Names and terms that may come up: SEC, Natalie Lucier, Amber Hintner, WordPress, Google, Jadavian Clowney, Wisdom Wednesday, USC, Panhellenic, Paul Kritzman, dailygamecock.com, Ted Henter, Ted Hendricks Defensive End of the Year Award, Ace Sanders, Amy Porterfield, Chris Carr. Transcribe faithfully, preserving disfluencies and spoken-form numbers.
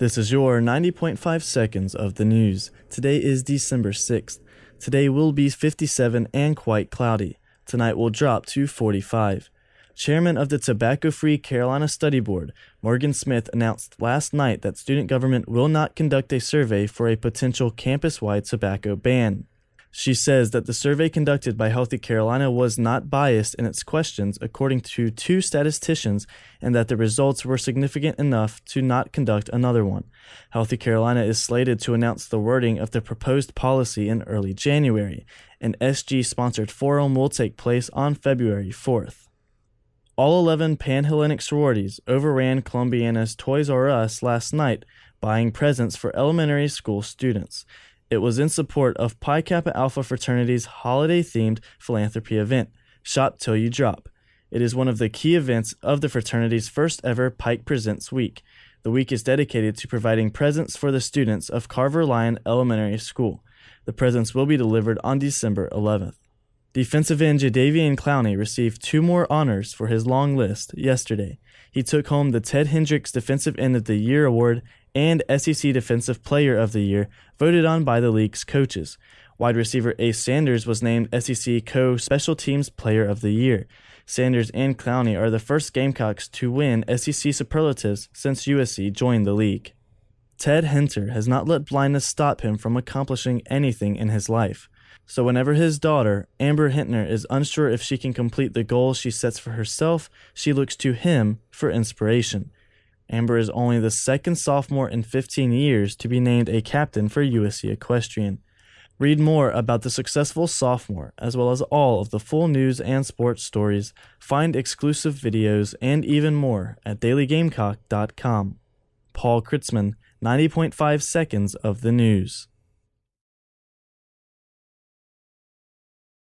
This is your ninety point five seconds of the news. Today is December sixth. Today will be fifty-seven and quite cloudy. Tonight will drop to forty-five. Chairman of the Tobacco-Free Carolina Study Board, Morgan Smith, announced last night that student government will not conduct a survey for a potential campus-wide tobacco ban. She says that the survey conducted by Healthy Carolina was not biased in its questions, according to two statisticians, and that the results were significant enough to not conduct another one. Healthy Carolina is slated to announce the wording of the proposed policy in early January. An S G-sponsored forum will take place on February fourth. All eleven Panhellenic sororities overran Columbiana's Toys R Us last night, buying presents for elementary school students. It was in support of Pi Kappa Alpha Fraternity's holiday-themed philanthropy event, Shop Till You Drop. It is one of the key events of the fraternity's first-ever Pike Presents Week. The week is dedicated to providing presents for the students of Carver Lyon Elementary School. The presents will be delivered on December eleventh. Defensive end Jadavian Clowney received two more honors for his long list yesterday. He took home the Ted Hendricks Defensive End of the Year Award and S E C Defensive Player of the Year, voted on by the league's coaches. Wide receiver Ace Sanders was named S E C Co-Special Teams Player of the Year. Sanders and Clowney are the first Gamecocks to win S E C superlatives since U S C joined the league. Ted Henter has not let blindness stop him from accomplishing anything in his life. So whenever his daughter, Amber Hintner, is unsure if she can complete the goal she sets for herself, she looks to him for inspiration. Amber is only the second sophomore in fifteen years to be named a captain for U S C Equestrian. Read more about the successful sophomore, as well as all of the full news and sports stories, find exclusive videos, and even more at daily gamecock dot com. Paul Kritzman, ninety point five seconds of the news.